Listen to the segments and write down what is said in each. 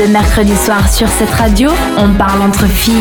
Le mercredi soir sur cette radio, on parle entre filles.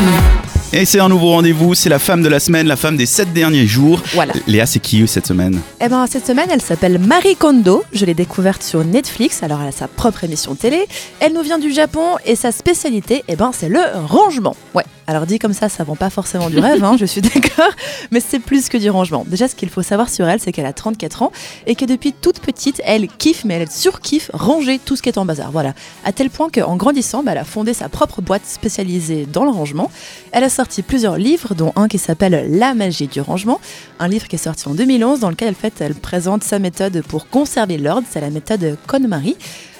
Et c'est un nouveau rendez-vous, c'est la femme de la semaine, la femme des 7 derniers jours. Voilà. Léa, c'est qui cette semaine ? Eh ben, cette semaine, elle s'appelle Marie Kondo. Je l'ai découverte sur Netflix, alors elle a sa propre émission télé. Elle nous vient du Japon et sa spécialité, eh ben, c'est le rangement. Ouais. Alors dit comme ça vend pas forcément du rêve, hein, je suis d'accord, mais c'est plus que du rangement. Déjà, ce qu'il faut savoir sur elle, c'est qu'elle a 34 ans et que depuis toute petite, elle kiffe, mais elle surkiffe ranger tout ce qui est en bazar. Voilà, à tel point qu'en grandissant, elle a fondé sa propre boîte spécialisée dans le rangement. Elle a sorti plusieurs livres, dont un qui s'appelle « La magie du rangement », un livre qui est sorti en 2011, dans lequel elle présente sa méthode pour conserver l'ordre, c'est la méthode KonMari.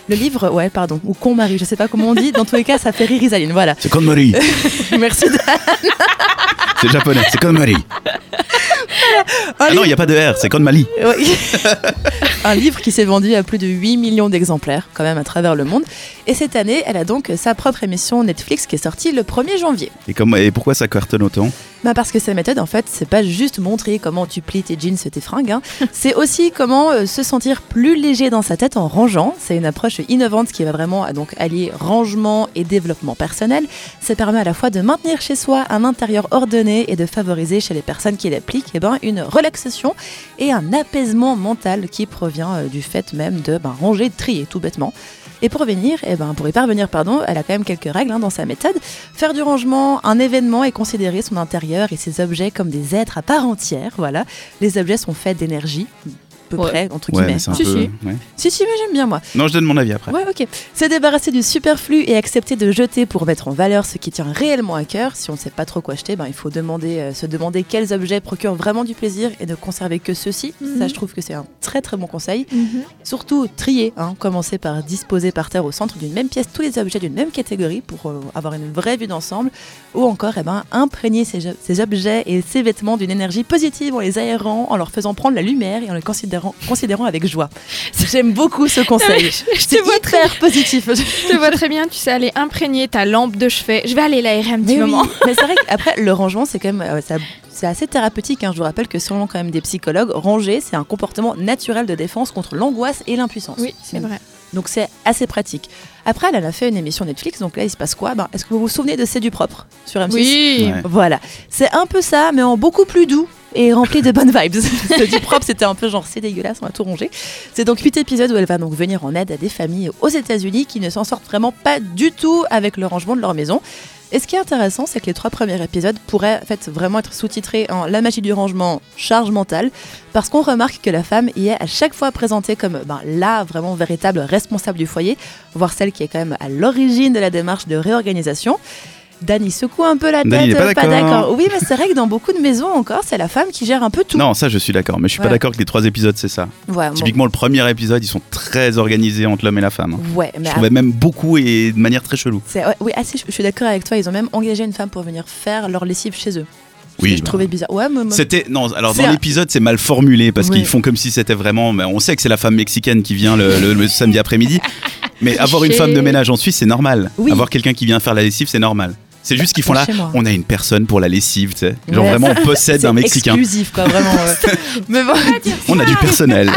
Le livre, ou KonMari, je sais pas comment on dit, dans tous les cas, ça fait rire Isaline, voilà. C'est KonMari. Merci Dan. C'est japonais, c'est KonMari. Non, il n'y a pas de R, c'est KonMari. Un livre qui s'est vendu à plus de 8 millions d'exemplaires, quand même, à travers le monde. Et cette année, elle a donc sa propre émission Netflix qui est sortie le 1er janvier. Et pourquoi ça cartonne autant ? Bah parce que cette méthode, en fait, c'est pas juste montrer comment tu plies tes jeans, tes fringues. Hein. C'est aussi comment se sentir plus léger dans sa tête en rangeant. C'est une approche innovante qui va vraiment donc allier rangement et développement personnel. Ça permet à la fois de maintenir chez soi un intérieur ordonné et de favoriser chez les personnes qui l'appliquent une relaxation et un apaisement mental qui provient du fait même de ranger, trier tout bêtement. Et pour y parvenir, elle a quand même quelques règles dans sa méthode. Faire du rangement un événement et considérer son intérieur et ses objets comme des êtres à part entière. Voilà, les objets sont faits d'énergie. Près, entre guillemets. Si, mais j'aime bien moi. Non, je donne mon avis après. Ouais, ok. Se débarrasser du superflu et accepter de jeter pour mettre en valeur ce qui tient réellement à cœur. Si on ne sait pas trop quoi acheter, il faut se demander quels objets procurent vraiment du plaisir et ne conserver que ceux-ci. Mm-hmm. Ça, je trouve que c'est un très très bon conseil. Mm-hmm. Surtout trier. Hein, commencer par disposer par terre au centre d'une même pièce tous les objets d'une même catégorie pour avoir une vraie vue d'ensemble. Ou encore, imprégner ces objets et ces vêtements d'une énergie positive en les aérant, en leur faisant prendre la lumière et en les considérant avec joie. J'aime beaucoup ce conseil. Je te vois hyper positif. Je te vois très bien, tu sais aller imprégner ta lampe de chevet. Je vais aller l'aérer un petit moment. Mais c'est vrai qu'après, le rangement, c'est quand même... C'est assez thérapeutique. Hein. Je vous rappelle que selon quand même des psychologues, ranger, c'est un comportement naturel de défense contre l'angoisse et l'impuissance. Oui, c'est vrai. Donc c'est assez pratique. Après, elle a fait une émission Netflix, donc là, il se passe quoi ? Est-ce que vous vous souvenez de « C'est du propre » sur M6 ? Oui. Ouais. Voilà. C'est un peu ça, mais en beaucoup plus doux et rempli de bonnes vibes. C'est du propre, c'était un peu genre c'est dégueulasse, on va tout ronger. C'est donc 8 épisodes où elle va donc venir en aide à des familles aux États-Unis qui ne s'en sortent vraiment pas du tout avec le rangement de leur maison. Et ce qui est intéressant, c'est que les 3 premiers épisodes pourraient en fait, vraiment être sous-titrés en « La magie du rangement, charge mentale », parce qu'on remarque que la femme y est à chaque fois présentée comme la vraiment véritable responsable du foyer, voire celle qui est quand même à l'origine de la démarche de réorganisation. Dan, il secoue un peu la tête. Dan, il est pas d'accord. Oui, mais c'est vrai que dans beaucoup de maisons encore, c'est la femme qui gère un peu tout. Non, ça, je suis d'accord. Mais je suis pas d'accord que les 3 épisodes, c'est ça. Ouais, typiquement, le premier épisode, ils sont très organisés entre l'homme et la femme. Ouais, mais je trouvais même beaucoup et de manière très chelou. Je suis d'accord avec toi. Ils ont même engagé une femme pour venir faire leur lessive chez eux. Oui, je trouvais bizarre. Ouais, mais... dans l'épisode, c'est mal formulé parce qu'ils font comme si c'était vraiment. Mais on sait que c'est la femme mexicaine qui vient le samedi après-midi. Mais avoir une femme de ménage en Suisse, c'est normal. Oui. Avoir quelqu'un qui vient faire la lessive, c'est normal. C'est juste qu'ils font là, on a une personne pour la lessive, tu sais. Genre vraiment, on possède un Mexicain. C'est exclusif, quoi, vraiment. Mais bon, on a du personnel.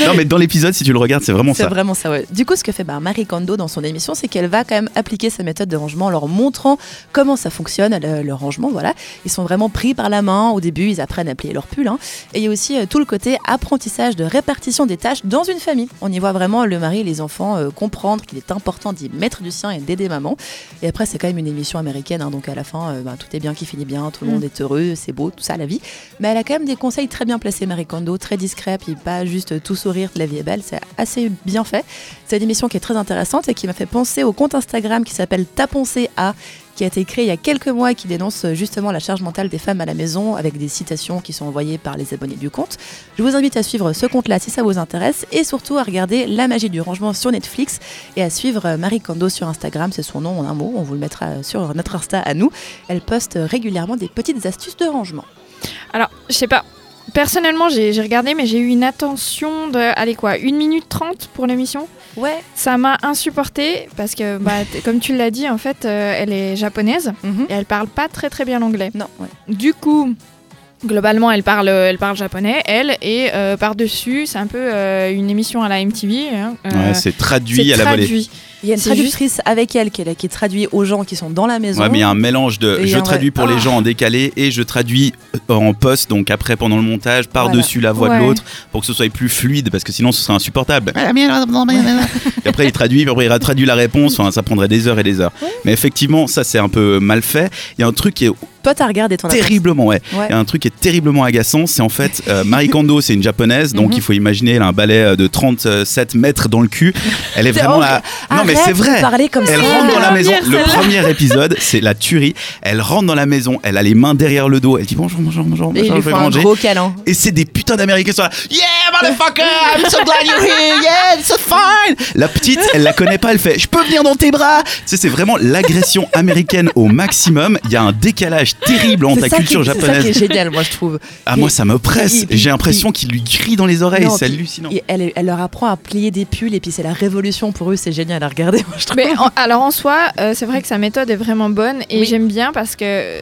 Non, mais dans l'épisode, si tu le regardes, c'est vraiment ça. C'est vraiment ça, ouais. Du coup, ce que fait Marie Kondo dans son émission, c'est qu'elle va quand même appliquer sa méthode de rangement en leur montrant comment ça fonctionne, le rangement, voilà. Ils sont vraiment pris par la main. Au début, ils apprennent à plier leur pull. Hein. Et il y a aussi tout le côté apprentissage de répartition des tâches dans une famille. On y voit vraiment le mari et les enfants comprendre qu'il est important d'y mettre du sien et d'aider maman. Et après, c'est quand même une émission américaine. Hein, donc à la fin, tout est bien qui finit bien, tout le monde est heureux, c'est beau, tout ça, la vie. Mais elle a quand même des conseils très bien placés, Marie Kondo, très discret, puis pas juste tout sourire de la vie est belle, c'est assez bien fait. C'est une émission qui est très intéressante et qui m'a fait penser au compte Instagram qui s'appelle Taponsé A, qui a été créé il y a quelques mois et qui dénonce justement la charge mentale des femmes à la maison avec des citations qui sont envoyées par les abonnés du compte. Je vous invite à suivre ce compte-là si ça vous intéresse et surtout à regarder La magie du rangement sur Netflix et à suivre Marie Kondo sur Instagram, c'est son nom en un mot, on vous le mettra sur notre Insta à nous. Elle poste régulièrement des petites astuces de rangement. Alors, je sais pas, personnellement, j'ai regardé, mais j'ai eu une attention de, 1 minute 30 pour l'émission. Ouais. Ça m'a insupportée parce que, comme tu l'as dit, en fait, elle est japonaise et elle parle pas très très bien l'anglais. Non. Ouais. Du coup, globalement, elle parle japonais, et par-dessus, c'est un peu une émission à la MTV. Hein, c'est traduit à la volée. Il y a une traductrice avec elle qui traduit aux gens qui sont dans la maison. Ouais, mais il y a un mélange de je traduis pour les gens en décalé et je traduis en post, donc après pendant le montage, par-dessus la voix de l'autre pour que ce soit plus fluide, parce que sinon ce serait insupportable. Et après il traduit, puis après il traduit la réponse, enfin, ça prendrait des heures et des heures. Ouais. Mais effectivement, ça c'est un peu mal fait. Il y a un truc qui est Il y a un truc qui est terriblement agaçant, c'est en fait Marie Kondo, c'est une japonaise, donc il faut imaginer elle a un balai de 37 mètres dans le cul. Elle est vraiment là. Non mais c'est vrai. Elle rentre dans la maison. Le premier épisode, c'est la tuerie. Elle rentre dans la maison, elle a les mains derrière le dos, elle dit bonjour, et je vais manger. Et c'est des putains d'Américains qui sont là. Yeah, motherfucker, I'm so glad you're here. Yeah, it's so fine. La petite, elle la connaît pas, elle fait je peux venir dans tes bras. Tu sais, c'est vraiment l'agression américaine au maximum. Il y a un décalage terrible entre la culture japonaise. C'est ça qui est génial, moi je trouve. Ah, moi ça me presse. J'ai l'impression qu'il lui crie dans les oreilles. C'est hallucinant. Elle leur apprend à plier des pulls et puis c'est la révolution pour eux. C'est génial à regarder, moi je trouve. Mais alors en soi, c'est vrai que sa méthode est vraiment bonne et j'aime bien parce que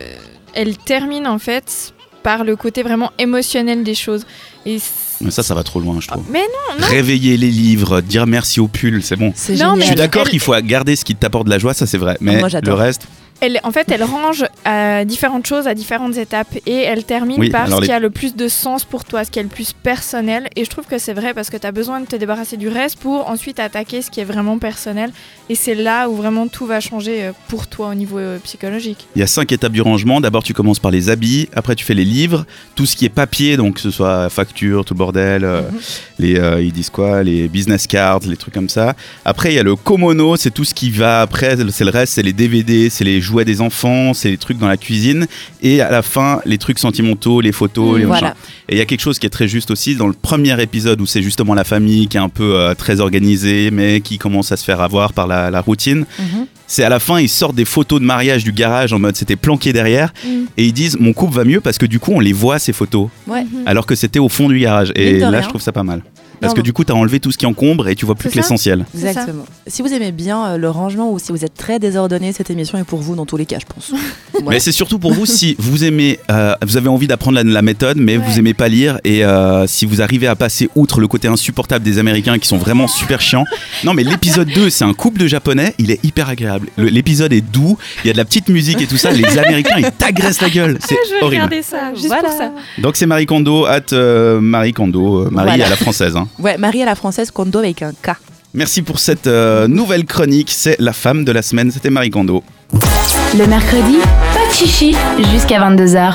elle termine en fait par le côté vraiment émotionnel des choses. Et mais ça va trop loin, je trouve. Mais non. Réveiller les livres, dire merci aux pulls, c'est bon. C'est génial. Je suis d'accord qu'il faut garder ce qui t'apporte de la joie, ça c'est vrai. Mais le reste. Elle range différentes choses à différentes étapes et elle termine par ce qui a le plus de sens pour toi, ce qui est le plus personnel. Et je trouve que c'est vrai parce que tu as besoin de te débarrasser du reste pour ensuite attaquer ce qui est vraiment personnel. Et c'est là où vraiment tout va changer pour toi au niveau psychologique. Il y a 5 étapes du rangement. D'abord, tu commences par les habits. Après, tu fais les livres. Tout ce qui est papier, donc que ce soit facture, tout bordel, ils disent quoi, les business cards, les trucs comme ça. Après, il y a le komono, c'est tout ce qui va après. C'est le reste, c'est les DVD, c'est les jouets des enfants, c'est les trucs dans la cuisine et à la fin les trucs sentimentaux, les photos, les machins. Et il y a quelque chose qui est très juste aussi dans le premier épisode où c'est justement la famille qui est un peu très organisée mais qui commence à se faire avoir par la routine. C'est à la fin ils sortent des photos de mariage du garage en mode c'était planqué derrière et ils disent mon couple va mieux parce que du coup on les voit ces photos alors que c'était au fond du garage et là je trouve ça pas mal. Parce que du coup, t'as enlevé tout ce qui encombre et tu vois plus que l'essentiel. Exactement. Si vous aimez bien le rangement ou si vous êtes très désordonné, cette émission est pour vous dans tous les cas, je pense. Mais c'est surtout pour vous si vous aimez, vous avez envie d'apprendre la méthode, mais vous aimez pas lire et si vous arrivez à passer outre le côté insupportable des Américains qui sont vraiment super chiants. Non, mais l'épisode 2, c'est un couple de Japonais, il est hyper agréable. L'épisode est doux, il y a de la petite musique et tout ça. Les Américains, ils t'agressent la gueule. C'est horrible. Regardez ça, juste pour ça. Donc c'est Marie Kondo, Marie Kondo, Marie à la française. Ouais, Marie à la française, Kondo avec un K. Merci pour cette nouvelle chronique, c'est la femme de la semaine, c'était Marie Kondo. Le mercredi, pas de chichi, jusqu'à 22h.